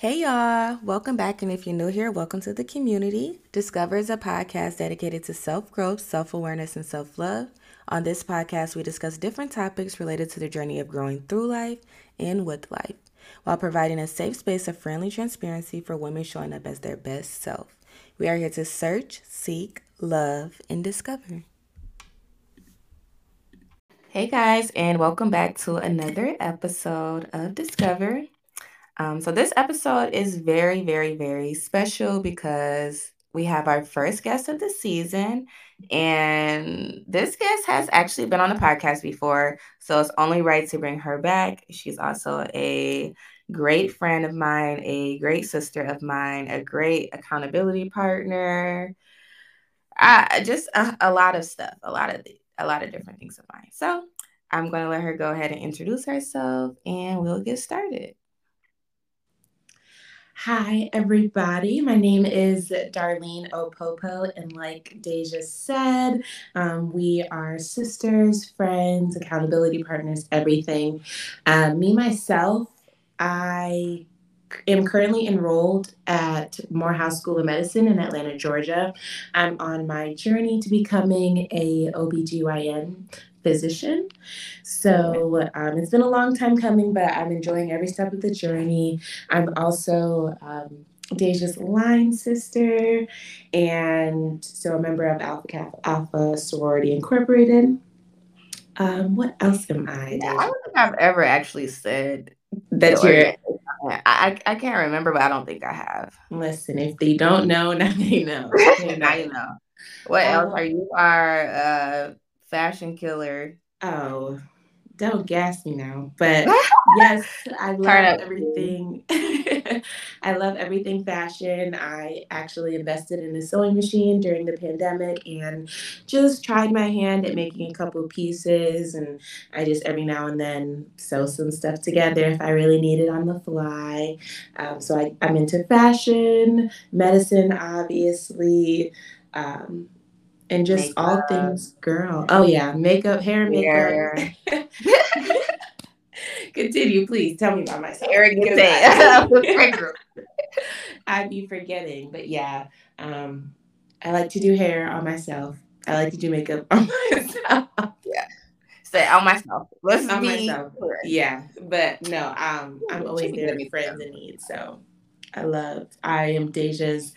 Hey y'all, welcome back, and if you're new here, welcome to the community. Discover is a podcast dedicated to self-growth, self-awareness, and self-love. On this podcast, we discuss different topics related to the journey of growing through life and with life, while providing a safe space of friendly transparency for women showing up as their best self. We are here to search, seek, love, and discover. Hey guys, and welcome back to another episode of Discover. So this episode is very, very, very special because we have our first guest of the season, and this guest has actually been on the podcast before, so it's only right to bring her back. She's also a great friend of mine, a great sister of mine, a great accountability partner, just a lot of different things of mine. So I'm going to let her go ahead and introduce herself, and we'll get started. Hi, everybody. My name is Darlene Opopo, and like Deja said, we are sisters, friends, accountability partners, everything. Me, myself, I am currently enrolled at Morehouse School of Medicine in Atlanta, Georgia. I'm on my journey to becoming a OBGYN physician. So it's been a long time coming, but I'm enjoying every step of the journey. I'm also Deja's line sister, and so a member of Alpha Sorority Incorporated. What else am I? Yeah, I don't think I've ever actually said that you're. I can't remember, but I don't think I have. Listen, if they don't know, now they know. I know. What else are you? Fashion killer. Oh, don't gas me now. But yes, I love everything. I love everything fashion. I actually invested in a sewing machine during the pandemic and just tried my hand at making a couple pieces. And I just every now and then sew some stuff together if I really need it on the fly. So I'm into fashion, medicine, obviously. And just makeup. All things girl. Oh, yeah. Makeup, hair, makeup. Yeah. Continue, please. Tell me about myself. I'd be forgetting. But, yeah, I like to do hair on myself. I like to do makeup on myself. Yeah. Say on myself. Yeah. But, no, I'm always there for friends in need. So, I am Deja's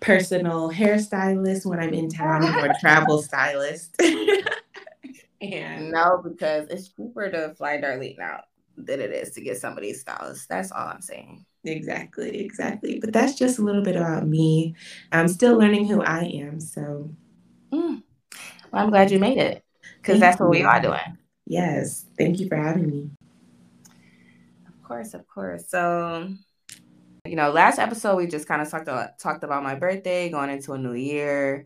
personal hairstylist when I'm in town, or travel stylist. And no, because it's cheaper to fly Darlene out than it is to get somebody's stylist. That's all I'm saying. Exactly. But that's just a little bit about me. I'm still learning who I am. So, Well, I'm glad you made it, because that's what we are doing. Yes. Thank you for having me. Of course. So, you know, last episode, we just kind of talked about my birthday, going into a new year,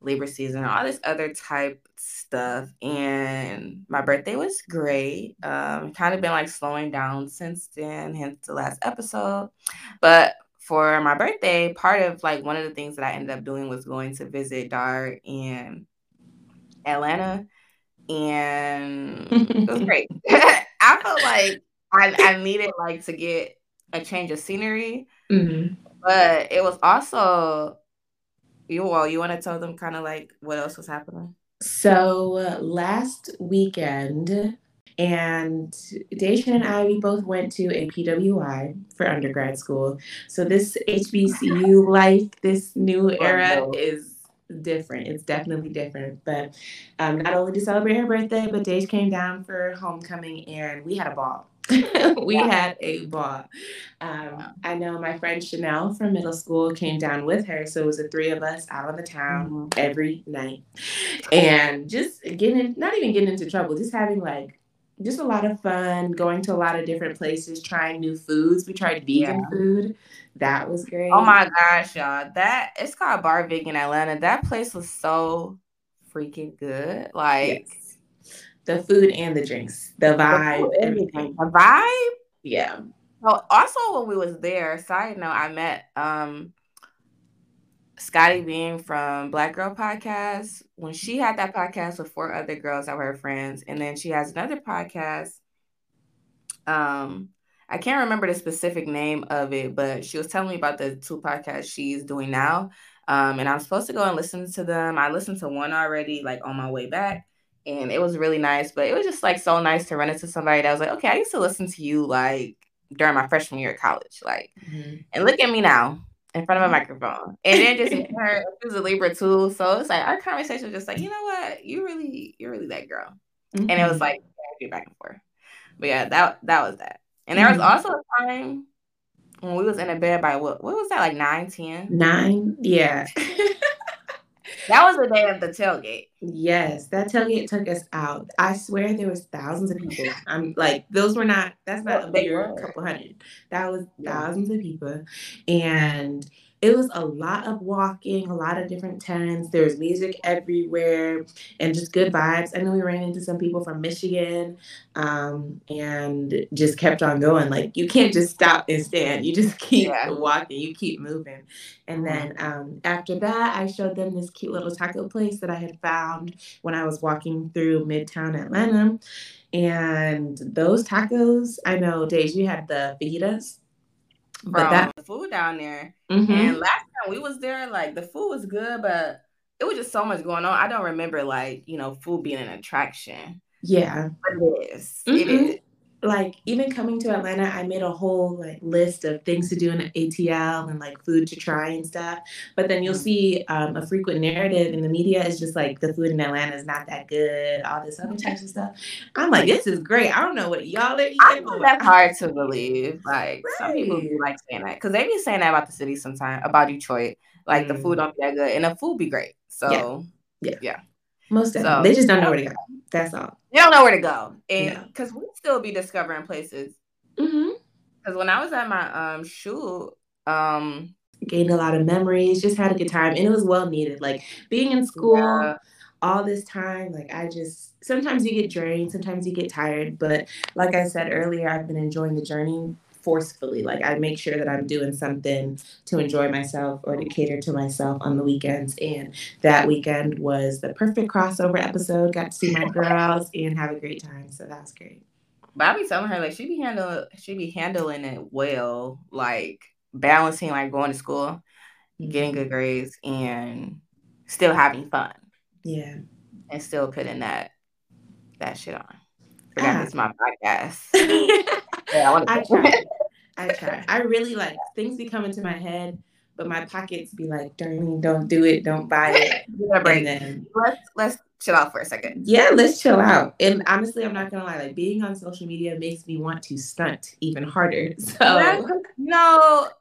Libra season, all this other type stuff. And my birthday was great. Kind of been like slowing down since then, hence the last episode. But for my birthday, part of like one of the things that I ended up doing was going to visit Dar in Atlanta. And it was great. I felt like I needed like to get a change of scenery, but it was also you want to tell them kind of like what else was happening? So last weekend, and Daisha and I, we both went to a PWI for undergrad school. So this HBCU life, this new era is different. It's definitely different. But not only to celebrate her birthday, but Deja came down for homecoming, and we had a ball. Had a ball. I know my friend Chanel from middle school came down with her, so it was the three of us out on the town every night, and just not even getting into trouble, just having a lot of fun, going to a lot of different places, trying new foods. We tried vegan food. That was great. Oh my gosh, y'all! That it's called Bar Vegan Atlanta. That place was so freaking good. Like. Yes. The food and the drinks, the vibe, everything. The vibe? Yeah. Well, also when we was there, side note, I met Scottie Beam from Black Girl Podcast. When she had that podcast with four other girls that were her friends, and then she has another podcast. I can't remember the specific name of it, but she was telling me about the two podcasts she's doing now. And I'm supposed to go and listen to them. I listened to one already, like on my way back, and it was really nice. But it was just like so nice to run into somebody that was like, okay, I used to listen to you like during my freshman year of college, like, and look at me now in front of a microphone. And then just her, she's a Libra too, so it's like our conversation was just like, you know what, you're really that girl. Mm-hmm. And it was like back and forth. But yeah, that was that. And there was also a time when we was in a bed by what was that, like 9, 10? 9, yeah. That was the day of the tailgate. Yes, that tailgate took us out. I swear there was thousands of people. I'm like, those were not, that's not a bigger couple hundred. That was thousands of people. And it was a lot of walking, a lot of different tents. There was music everywhere and just good vibes. I know we ran into some people from Michigan and just kept on going. Like, you can't just stop and stand. You just keep walking. You keep moving. And then after that, I showed them this cute little taco place that I had found when I was walking through Midtown Atlanta. And those tacos, I know, Dej, you had the fajitas. But that the food down there, and last time we was there, like the food was good, but it was just so much going on. I don't remember, like, you know, food being an attraction. Yeah, but it is. It is. Like, even coming to Atlanta, I made a whole like list of things to do in ATL and like food to try and stuff. But then you'll see a frequent narrative in the media is just like the food in Atlanta is not that good, all this other types of stuff. I'm like, this is great. I don't know what y'all are eating. I know that's hard to believe. Like, some people be like saying that because they be saying that about the city sometimes, about Detroit. Like the food don't be that good, and the food be great. So yeah. Most of them. They just don't know where to go. That's all. They don't know where to go. And because we still be discovering places. Because when I was at my shoot, gained a lot of memories, just had a good time. And it was well needed. Like being in school all this time, like I just, sometimes you get drained, sometimes you get tired. But like I said earlier, I've been enjoying the journey forcefully. Like I make sure that I'm doing something to enjoy myself or to cater to myself on the weekends, and that weekend was the perfect crossover episode. Got to see my girls and have a great time, so that's great. But I be telling her, like, she be handling it well, like balancing like going to school, getting good grades, and still having fun. Yeah, and still putting that shit on. Forgot it's my podcast. Yeah, I try. I really like things be coming to my head, but my pockets be like, darling, don't do it, don't buy it. Then, let's chill out for a second. Yeah, let's chill out. And honestly, I'm not gonna lie, like being on social media makes me want to stunt even harder. So I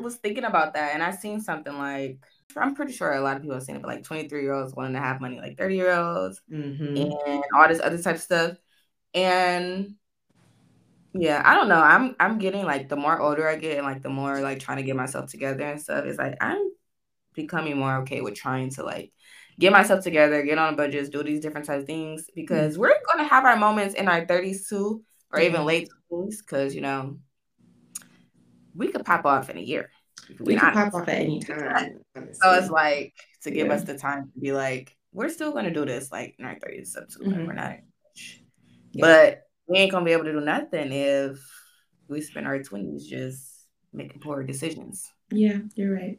was thinking about that, and I seen something like, I'm pretty sure a lot of people have seen it, but like 23-year-olds wanting to have money like 30-year-olds and all this other type of stuff. And yeah, I don't know. I'm getting like the more older I get and like the more like trying to get myself together and stuff, it's like I'm becoming more okay with trying to like get myself together, get on budgets, do these different types of things, because we're going to have our moments in our 30s too, or even late 20s, because, you know, we could pop off in a year. We could pop off at any time. So it's like to give us the time to be like, we're still going to do this like in our 30s up to like, we're not. But we ain't gonna be able to do nothing if we spend our 20s just making poor decisions. Yeah, you're right.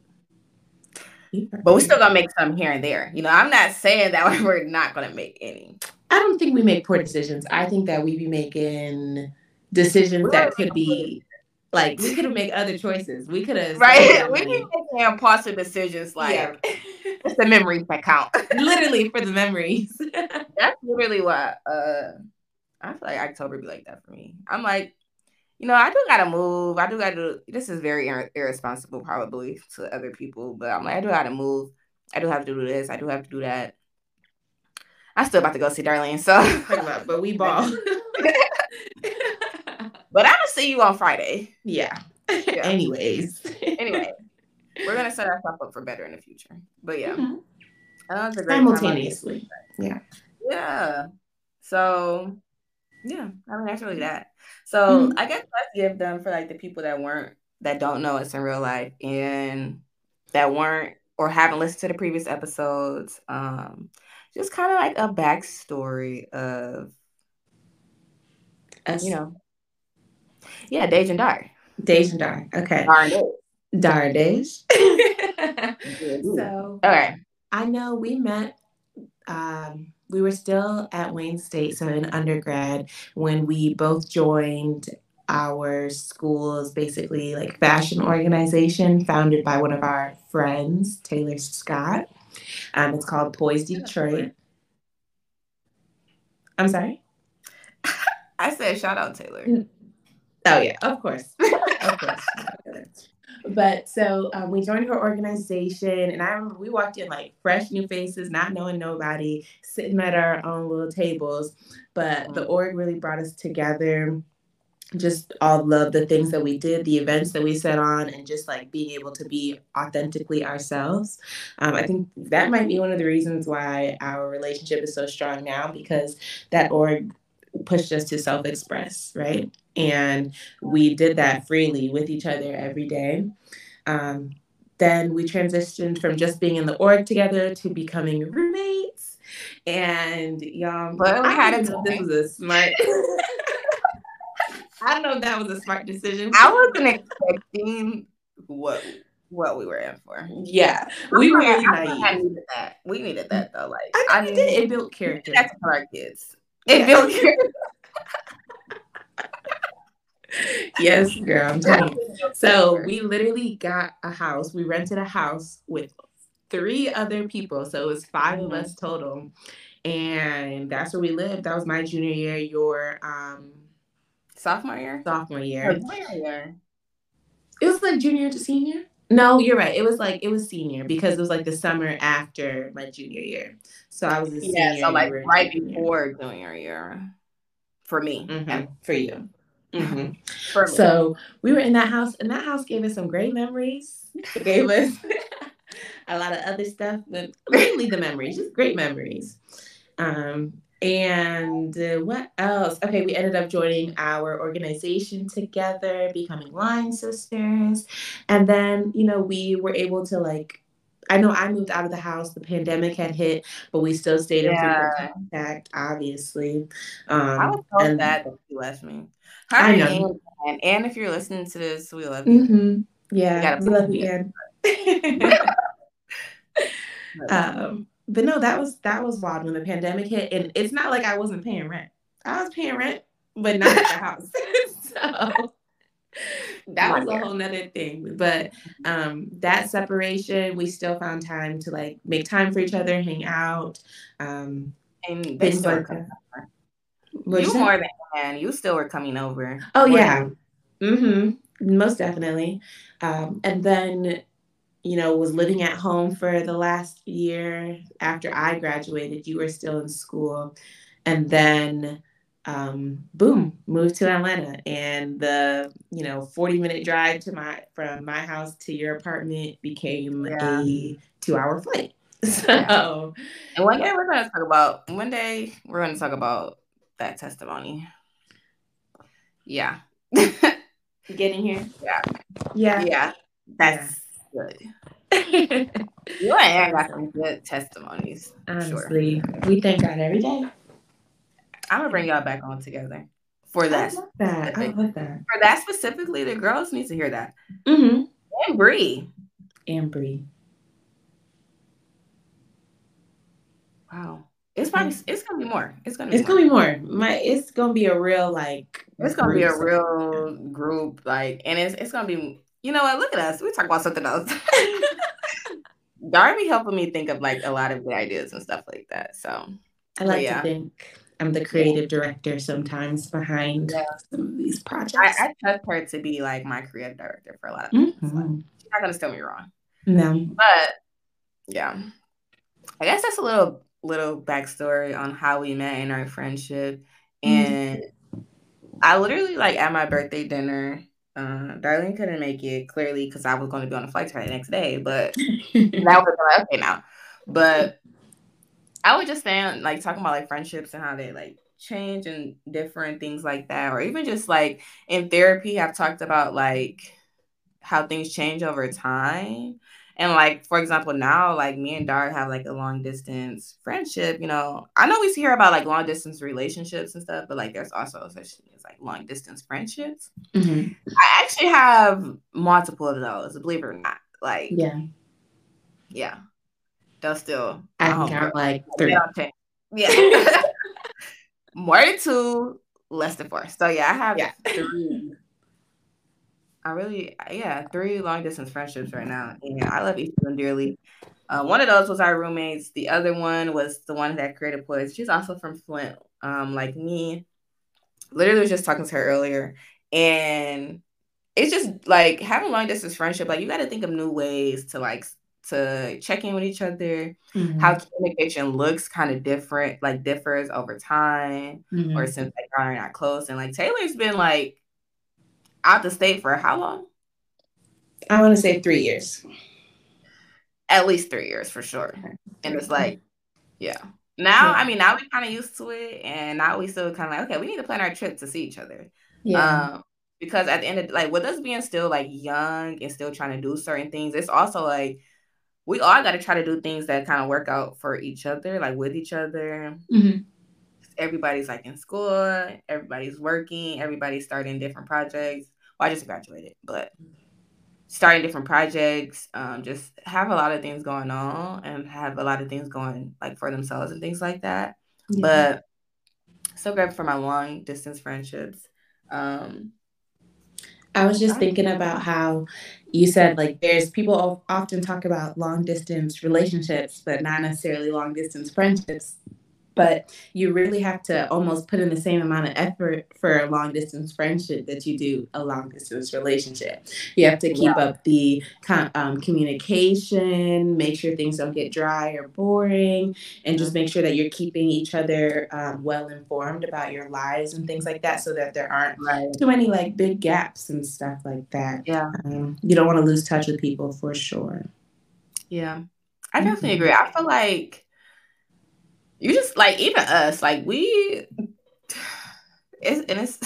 But we're still gonna make some here and there. You know, I'm not saying that we're not gonna make any. I don't think we make poor decisions. I think that we be making decisions that could be like, we could have made other choices. We could have. Right? We can make impulsive decisions like it's the memories that count. Literally for the memories. That's literally what. I feel like October be like that for me. I'm like, you know, I do gotta move. I do gotta do, this is very irresponsible probably to other people, but I'm like, I do gotta move. I do have to do this. I do have to do that. I'm still about to go see Darlene, so. But we ball. But I'll see you on Friday. Yeah. Anyway, we're gonna set ourselves up for better in the future. But yeah. Simultaneously. Yeah. So. Yeah, I mean, that's really that. So I guess let's give them for like the people that don't know us in real life and that weren't or haven't listened to the previous episodes. Just kind of like a backstory of us. You know, Yeah, Days and Dar. Days and Dar. Okay. Dar Days. So, all right. I know we met. We were still at Wayne State, so in undergrad, when we both joined our school's basically like fashion organization founded by one of our friends, Taylor Scott. It's called Poise Detroit. I'm sorry? I said shout out Taylor. Oh, yeah, of course. Of course. But so we joined her organization, and I remember we walked in like fresh new faces, not knowing nobody, sitting at our own little tables. But the org really brought us together. Just all love the things that we did, the events that we set on, and just like being able to be authentically ourselves. I think that might be one of the reasons why our relationship is so strong now, because that org pushed us to self-express, right? And we did that freely with each other every day. Then we transitioned from just being in the org together to becoming roommates. And y'all, but I didn't know this was a smart. I don't know if that was a smart decision. I wasn't expecting what we were in for. Yeah, we were really naive. I needed that. We needed that though. Like I mean, it built character. That's for our kids. It built character. Yes, girl. I'm telling you. So we literally got a house. We rented a house with 3 other people. So it was 5 of us total, and that's where we lived. That was my junior year. Your sophomore year? Sophomore year. It was like junior to senior? No, you're right. It was senior because it was like the summer after my junior year. So I was a senior. Yeah, so like right before junior year for me. Mm-hmm. Yeah. For you. Mm-hmm. For me. So we were in that house, and that house gave us some great memories. It gave us a lot of other stuff, but mainly the memories, just great memories. And what else? Okay, we ended up joining our organization together, becoming line sisters. And then, you know, we were able to like, I know I moved out of the house. The pandemic had hit, but we still stayed in contact, obviously. I was so sad that you left me. I know. And if you're listening to this, we love you. Mm-hmm. Yeah, we love you, Ann. But no, that was wild when the pandemic hit, and it's not like I wasn't paying rent. I was paying rent, but not at the house. So that was a whole nother thing. But that separation, we still found time to like make time for each other, hang out, and things like that. You more than man, you still were coming over. Oh yeah, most definitely. And then, you know, was living at home for the last year after I graduated. You were still in school. And then, boom, moved to Atlanta. And the, 40-minute drive to from my house to your apartment became a 2-hour flight. So, and one day we're going to talk about that testimony. Yeah. Getting here. Yeah. That's good. You and Aaron got some good testimonies. Honestly, we thank God every day. I'm gonna bring y'all back on together for that. I love that. For that specifically, the girls need to hear that. Mm-hmm. And Bree. Wow, it's gonna be more. It's gonna be more. It's gonna be a real like. It's gonna be a real group like, and it's gonna be. You know what? Look at us. We talk about something else. Darby helping me think of like a lot of the ideas and stuff like that. So I like to think I'm the creative director sometimes behind some of these projects. I trust her to be like my creative director for a lot of things. Mm-hmm. She's not gonna steer me wrong. No. But yeah, I guess that's a little backstory on how we met in our friendship. And I literally like at my birthday dinner. Darlene couldn't make it clearly because I was going to be on a flight to her the next day, but that was like, okay now. But I was just saying, like talking about like friendships and how they like change and different things like that, or even just like in therapy, I've talked about like how things change over time And like, for example, now, like me and Dara have like a long distance friendship, you know. I know we hear about like long distance relationships and stuff, but like there's also such thing as like long distance friendships. Mm-hmm. I actually have multiple of those, believe it or not. Like, yeah, they'll still. I got like three. Yeah, more than two, less than four. So yeah, I have three. Three long distance friendships right now. And I love each of them dearly. One of those was our roommates. The other one was the one that created Poise. She's also from Flint, like me. Literally was just talking to her earlier. And it's just like having long distance friendship, like you got to think of new ways to like to check in with each other, mm-hmm. how communication looks kind of different, like differs over time mm-hmm. or since like y'all are not close. And like Taylor's been like, out the state for how long? I want to say 3 years. At least 3 years for sure. And it's like, yeah. Now, I mean, now we're kind of used to it. And now we still kind of like, okay, we need to plan our trip to see each other. Yeah. Because at the end of, like, with us being still, like, young and still trying to do certain things, it's also like, we all got to try to do things that kind of work out for each other, like, with each other. Mm-hmm. Everybody's, like, in school. Everybody's working. Everybody's starting different projects. Well, I just graduated, but starting different projects, just have a lot of things going on and have a lot of things going like for themselves and things like that. Yeah. But so grateful for my long distance friendships. I was just thinking about how you said like there's people often talk about long distance relationships, but not necessarily long distance friendships. But you really have to almost put in the same amount of effort for a long-distance friendship that you do a long-distance relationship. You have to keep up the communication, make sure things don't get dry or boring, and just make sure that you're keeping each other well-informed about your lives and things like that so that there aren't too many, like, big gaps and stuff like that. Yeah, you don't want to lose touch with people for sure. Yeah, I definitely agree. I feel like you just like even us, like it's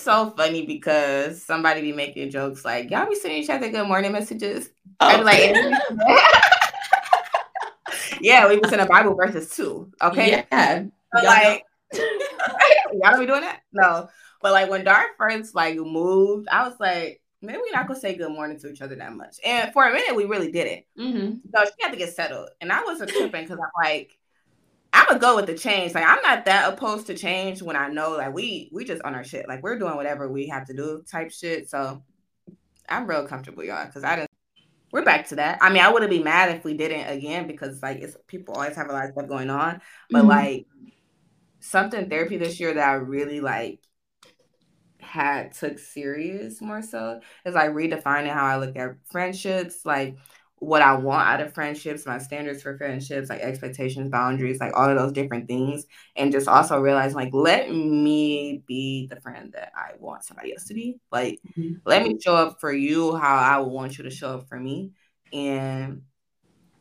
so funny because somebody be making jokes like y'all be sending each other good morning messages. Oh. I be like, yeah, we was in a Bible verses too. Okay, yeah, so, y'all like y'all be doing that? No, but like when Dara first like moved, I was like, maybe we're not going to say good morning to each other that much. And for a minute, we really didn't. Mm-hmm. So she had to get settled. And I wasn't tripping because I'm like, I'm going to go with the change. Like, I'm not that opposed to change when I know, like, we just on our shit. Like, we're doing whatever we have to do type shit. So I'm real comfortable, y'all, because we're back to that. I mean, I wouldn't be mad if we didn't again because, like, people always have a lot of stuff going on. But, mm-hmm. like, something therapy this year that I really, like, had took serious more so is like redefining how I look at friendships, like what I want out of friendships, my standards for friendships, like expectations, boundaries, like all of those different things. And just also realize like, let me be the friend that I want somebody else to be. Like, mm-hmm. let me show up for you how I would want you to show up for me. And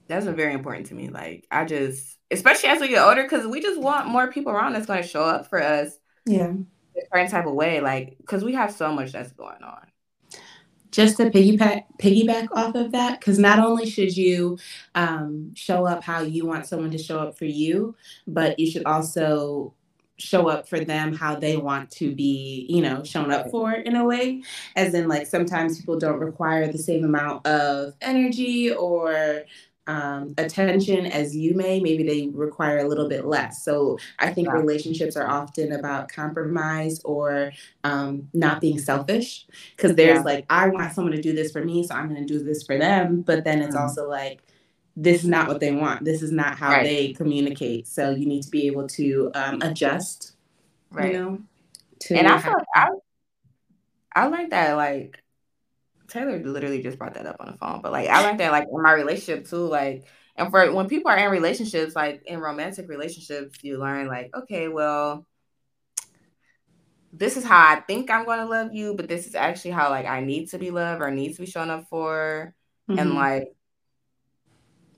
that's been very important to me. Like I just, especially as we get older, because we just want more people around that's going to show up for us. Yeah. Different type of way, like because we have so much that's going on. Just to piggyback off of that, because not only should you show up how you want someone to show up for you, but you should also show up for them how they want to be, you know, shown up for in a way. As in, like sometimes people don't require the same amount of energy or attention as you may. Maybe they require a little bit less. So I think relationships are often about compromise or not being selfish, because there's like, I want someone to do this for me, so I'm going to do this for them. But then it's also like, this is not what they want. This is not how they communicate. So you need to be able to adjust, you know? And I feel like I like that, like, Taylor literally just brought that up on the phone, but like I like that, like in my relationship too, like, and for when people are in relationships, like in romantic relationships, you learn like, okay, well, this is how I think I'm going to love you, but this is actually how like I need to be loved or need to be shown up for, mm-hmm. and like,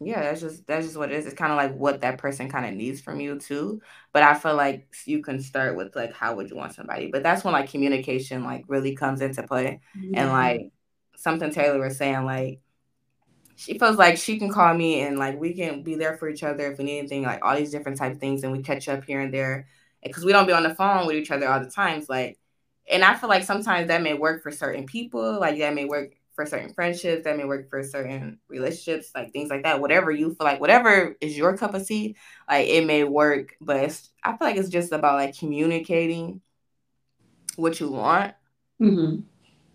yeah, that's just what it is. It's kind of like what that person kind of needs from you too. But I feel like you can start with like, how would you want somebody? But that's when like communication like really comes into play, and like. something Taylor was saying, like, she feels like she can call me and, like, we can be there for each other if we need anything, like, all these different type of things, and we catch up here and there, because we don't be on the phone with each other all the times, like, and I feel like sometimes that may work for certain people, like, that may work for certain friendships, that may work for certain relationships, like, things like that, whatever you feel like, whatever is your cup of tea, like, it may work, but it's, I feel like it's just about, like, communicating what you want, mm-hmm.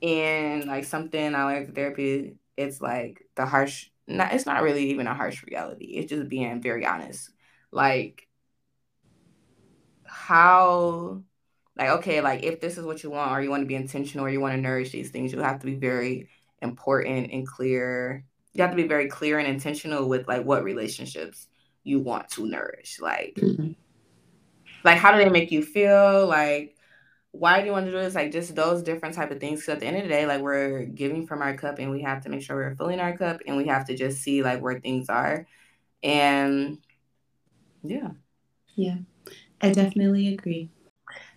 and, like, something I learned in therapy, it's, like, the harsh, not, it's not really even a harsh reality, it's just being very honest, like, how, like, okay, like, if this is what you want, or you want to be intentional, or you want to nourish these things, you have to be very important and clear. You have to be very clear and intentional with, like, what relationships you want to nourish. Like, mm-hmm. like, how do they make you feel? Like, why do you want to do this? Like, just those different type of things. Because at the end of the day, like, we're giving from our cup, and we have to make sure we're filling our cup, and we have to just see, like, where things are. And, yeah. Yeah, I definitely agree.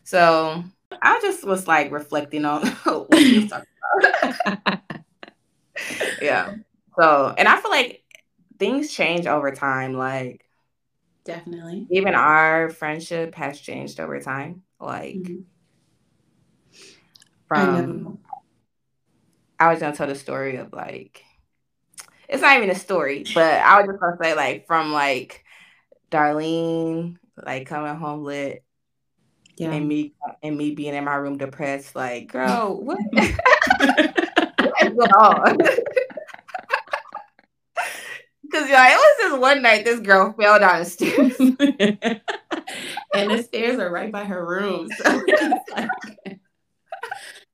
So I just was, like, reflecting on what we were talking about. Yeah. So, and I feel like things change over time. Like, definitely. Even our friendship has changed over time. Like, mm-hmm. I was going to tell the story of, like, it's not even a story, but I was just going to say, like, from, like, Darlene, like, coming home lit. Yeah. And me being in my room depressed, like, girl, what? What is going on? Because, yeah, it was just one night this girl fell down the stairs. And the stairs are right by her room. So like,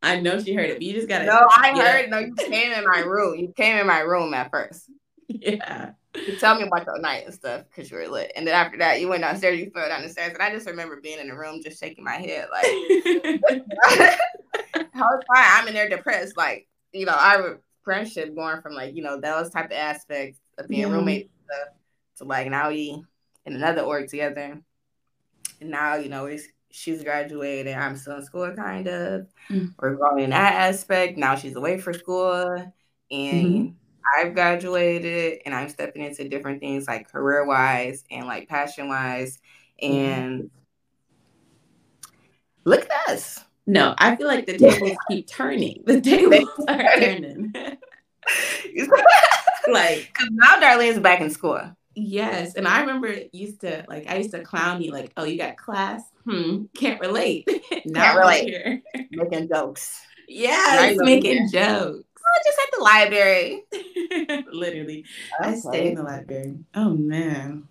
I know she heard it, but you just got to. No, I heard. No, you came in my room. You came in my room at first. Yeah. You tell me about your night and stuff because you were lit. And then after that, you went downstairs, you fell down the stairs. And I just remember being in the room just shaking my head. Like, how was fine? I'm in there depressed. Like, you know, our friendship going from, like, you know, those type of aspects of being roommates and stuff to, like, now we in another org together. And now, you know, she's graduated. I'm still in school, kind of. Mm-hmm. We're growing in that aspect. Now she's away for school. And... Mm-hmm. I've graduated and I'm stepping into different things, like, career wise and, like, passion wise. And look at us. No, I feel like the tables keep turning. The tables are turning. Like, 'cause now Darlene's back in school. Yes. And I remember I used to clown you, like, oh, you got class. Can't relate. Not relate. Making jokes. Yes, making jokes. Just at the library. Literally. Okay. I stay in the library. Oh man.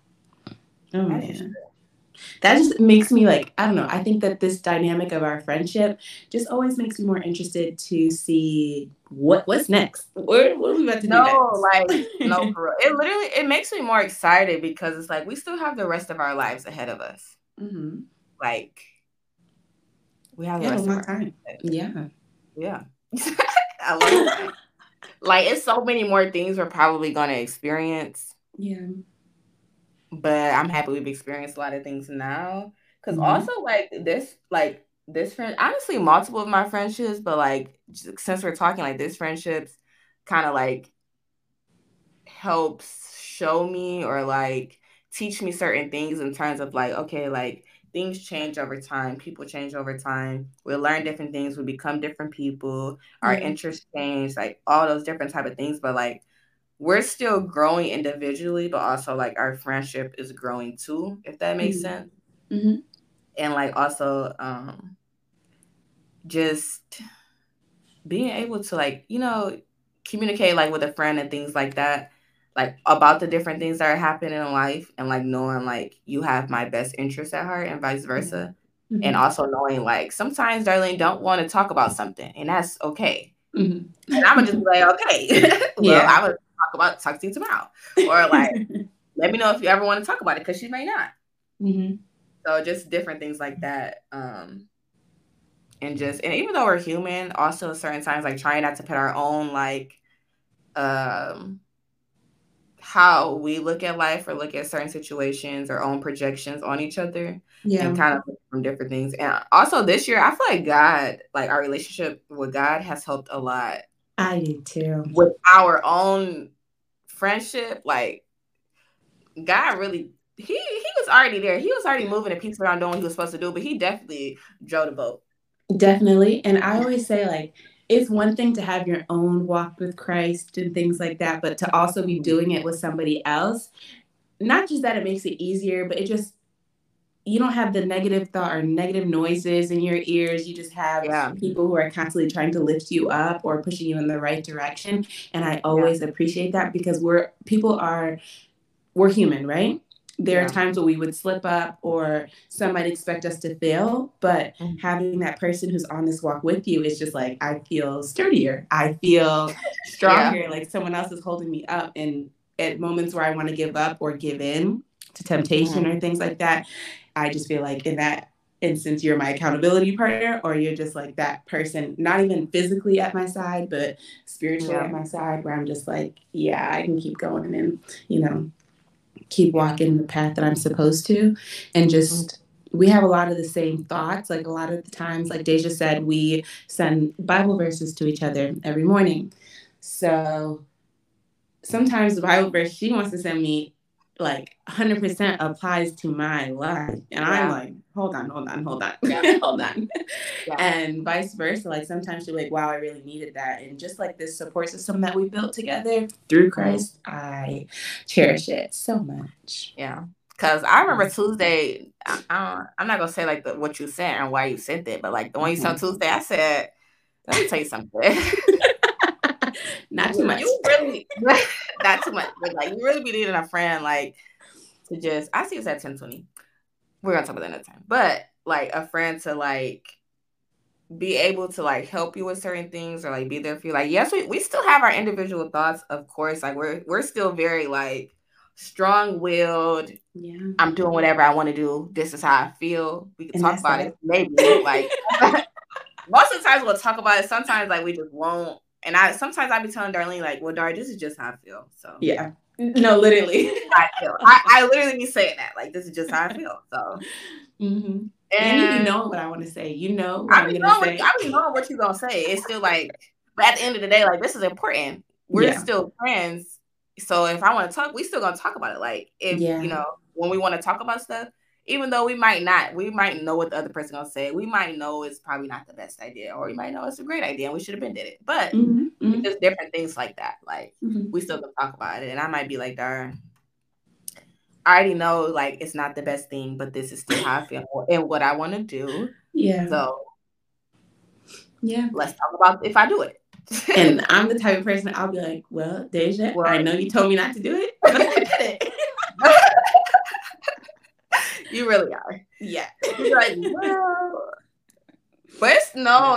That just makes me, like, I don't know. I think that this dynamic of our friendship just always makes me more interested to see what's next. What are we about to do next? No, for real. It makes me more excited because it's like we still have the rest of our lives ahead of us. Mm-hmm. Like, we have the rest of our time. Yeah. I love it. Like, it's so many more things we're probably going to experience. Yeah. But I'm happy we've experienced a lot of things now. Because also, like, this friend, honestly, multiple of my friendships, but, like, since we're talking, like, this friendships kind of, like, helps show me or, like, teach me certain things in terms of, like, okay, like, things change over time. People change over time. We learn different things. We become different people. Our interests change, like, all those different type of things. But, like, we're still growing individually, but also, like, our friendship is growing too, if that makes sense. Mm-hmm. And, like, also just being able to, like, you know, communicate, like, with a friend and things like that. Like, about the different things that are happening in life and, like, knowing, like, you have my best interest at heart and vice versa. Mm-hmm. And also knowing, like, sometimes Darlene don't want to talk about something and that's okay. Mm-hmm. And I'm going to just be like, okay, well, I'm going to talk to you tomorrow. Or, like, let me know if you ever want to talk about it because she may not. Mm-hmm. So just different things like that. And even though we're human, also certain times, like, trying not to put our own, like, how we look at life or look at certain situations or own projections on each other and kind of from different things. And also this year, I feel like God, like, our relationship with God has helped a lot I do too. With our own friendship, like God really, he was already there. He was already moving and people around doing what he was supposed to do, but he definitely drove the boat. Definitely. And I always say, like, it's one thing to have your own walk with Christ and things like that, but to also be doing it with somebody else, not just that it makes it easier, but it just, you don't have the negative thought or negative noises in your ears. You just have people who are constantly trying to lift you up or pushing you in the right direction. And I always appreciate that because we're human, right? There are times when we would slip up or some might expect us to fail, but having that person who's on this walk with you is just like, I feel sturdier. I feel stronger. Like someone else is holding me up. And at moments where I want to give up or give in to temptation or things like that, I just feel like in that instance, you're my accountability partner, or you're just like that person, not even physically at my side, but spiritually at my side, where I'm just like, yeah, I can keep going and, you know, keep walking the path that I'm supposed to. And just, we have a lot of the same thoughts. Like a lot of the times, like Deja said, we send Bible verses to each other every morning. So sometimes the Bible verse she wants to send me, like 100% applies to my life. And I'm like, hold on. And vice versa. Like sometimes you're like, wow, I really needed that. And just like this support system that we built together through Christ, I cherish it so much. Yeah. Cause I remember Tuesday, I'm not going to say like what you said and why you said that, but like the one you said on Tuesday, I said, let me tell you something. Not too much. You really, not too much. But like, you really be needing a friend, like, to just. I see it's at 10:20. We're gonna talk about that another time. But like, a friend to like be able to like help you with certain things or like be there for you. Like, yes, we still have our individual thoughts, of course. Like, we're still very like strong-willed. Yeah, I'm doing whatever I want to do. This is how I feel. We can talk about it, maybe. Like, most of the times we'll talk about it. Sometimes like we just won't. And sometimes I be telling Darlene, like, well, Dar, this is just how I feel. So yeah. No, literally. How I feel. I literally be saying that. Like, this is just how I feel. So. Mm-hmm. And you be knowing what I want to say. You know what I'm going to say. I be knowing what you're going to say. It's still like, but at the end of the day, like, this is important. We're still friends. So if I want to talk, we still going to talk about it. Like, if, you know, when we want to talk about stuff, even though we might know what the other person gonna say. We might know it's probably not the best idea, or we might know it's a great idea and we should have been did it. But just different things like that. Like we still can talk about it, and I might be like, "Darn, I already know like it's not the best thing, but this is still how I feel and what I want to do." Yeah. So let's talk about if I do it. And I'm the type of person I'll be like, "Well, Deja, I know you told me not to do it, but I did it." You really are. Yeah. You're like, well. But it's, no.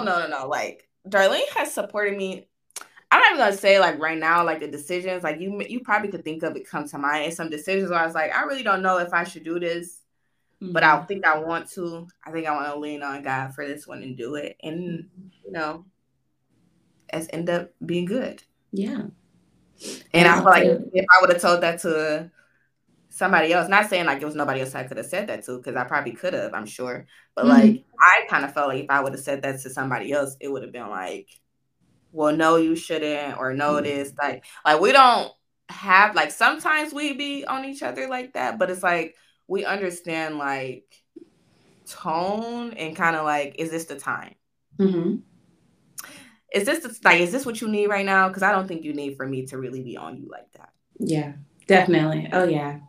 Like, Darlene has supported me. I'm not even going to say, like, right now, like, the decisions. Like, you probably could think of it come to mind. And some decisions where I was like, I really don't know if I should do this. Mm-hmm. But I think I want to. I think I want to lean on God for this one and do it. And, you know, it's end up being good. Yeah. And I feel like if I would have told that to somebody else, not saying like it was nobody else I could have said that to, because I probably could have, I'm sure. But like, I kind of felt like if I would have said that to somebody else, it would have been like, well, no, you shouldn't, or no, this. Like we don't have, like, sometimes we be on each other like that, but it's like, we understand like tone and kind of like, is this the time? Mm-hmm. Is this what you need right now? Because I don't think you need for me to really be on you like that. Yeah, definitely. Oh, yeah.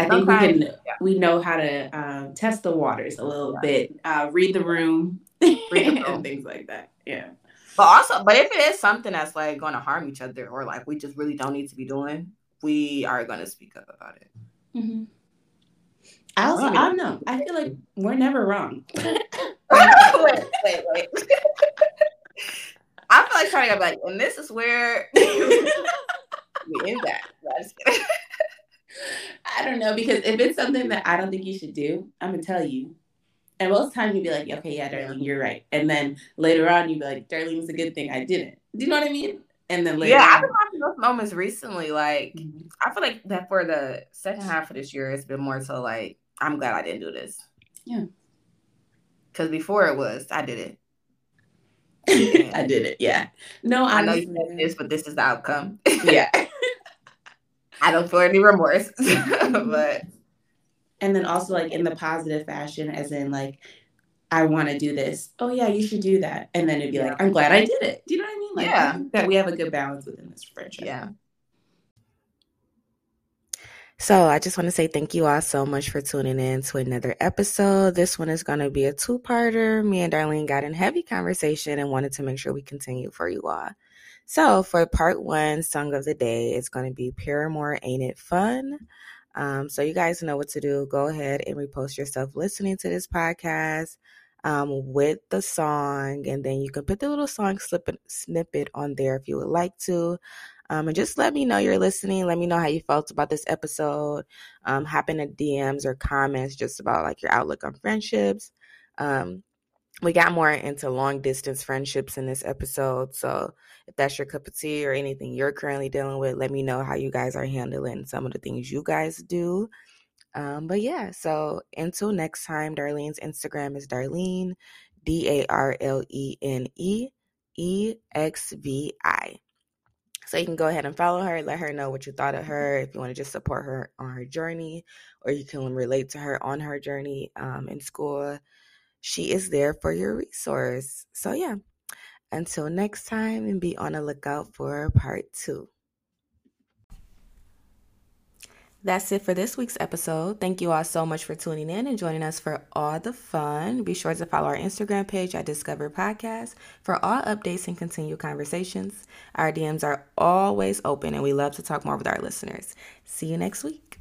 I think we know how to test the waters a little bit, read the room, and things like that. Yeah. But if it is something that's like going to harm each other, or like we just really don't need to be doing, we are going to speak up about it. Mm-hmm. I don't know. I feel like we're never wrong. wait. I feel like trying to be like, and this is where we end that. I don't know, because if it's something that I don't think you should do, I'm going to tell you. And most times you'd be like, okay, yeah, Darlene, you're right. And then later on, you'd be like, Darlene, it's a good thing I didn't. Do you know what I mean? And then later on. I've been having those moments recently. Like, I feel like that for the second half of this year, it's been more so like, I'm glad I didn't do this. Yeah. Because before it was, I did it. I did it. Yeah. No, I know you said this, but this is the outcome. Yeah. I don't feel any remorse. But and then also like in the positive fashion, as in like, I want to do this. Oh yeah, you should do that. And then it'd be like, I'm glad I did it. Do you know what I mean? Like, yeah. That we have a good balance within this friendship. Yeah. So I just want to say thank you all so much for tuning in to another episode. This one is going to be a two-parter. Me and Darlene got in heavy conversation and wanted to make sure we continue for you all. So for part one, song of the day, it's going to be Paramore, Ain't It Fun? So you guys know what to do. Go ahead and repost yourself listening to this podcast with the song. And then you can put the little song snippet on there if you would like to. And just let me know you're listening. Let me know how you felt about this episode. Hop into DMs or comments just about like your outlook on friendships. We got more into long distance friendships in this episode. So if that's your cup of tea or anything you're currently dealing with, let me know how you guys are handling some of the things you guys do. But yeah, so until next time, Darlene's Instagram is Darlene, DarleneExvi. So you can go ahead and follow her, let her know what you thought of her, if you want to just support her on her journey, or you can relate to her on her journey in school. She is there for your resource. So yeah, until next time, and be on the lookout for part two. That's it for this week's episode. Thank you all so much for tuning in and joining us for all the fun. Be sure to follow our Instagram page at Discover Podcast for all updates and continued conversations. Our DMs are always open, and we love to talk more with our listeners. See you next week.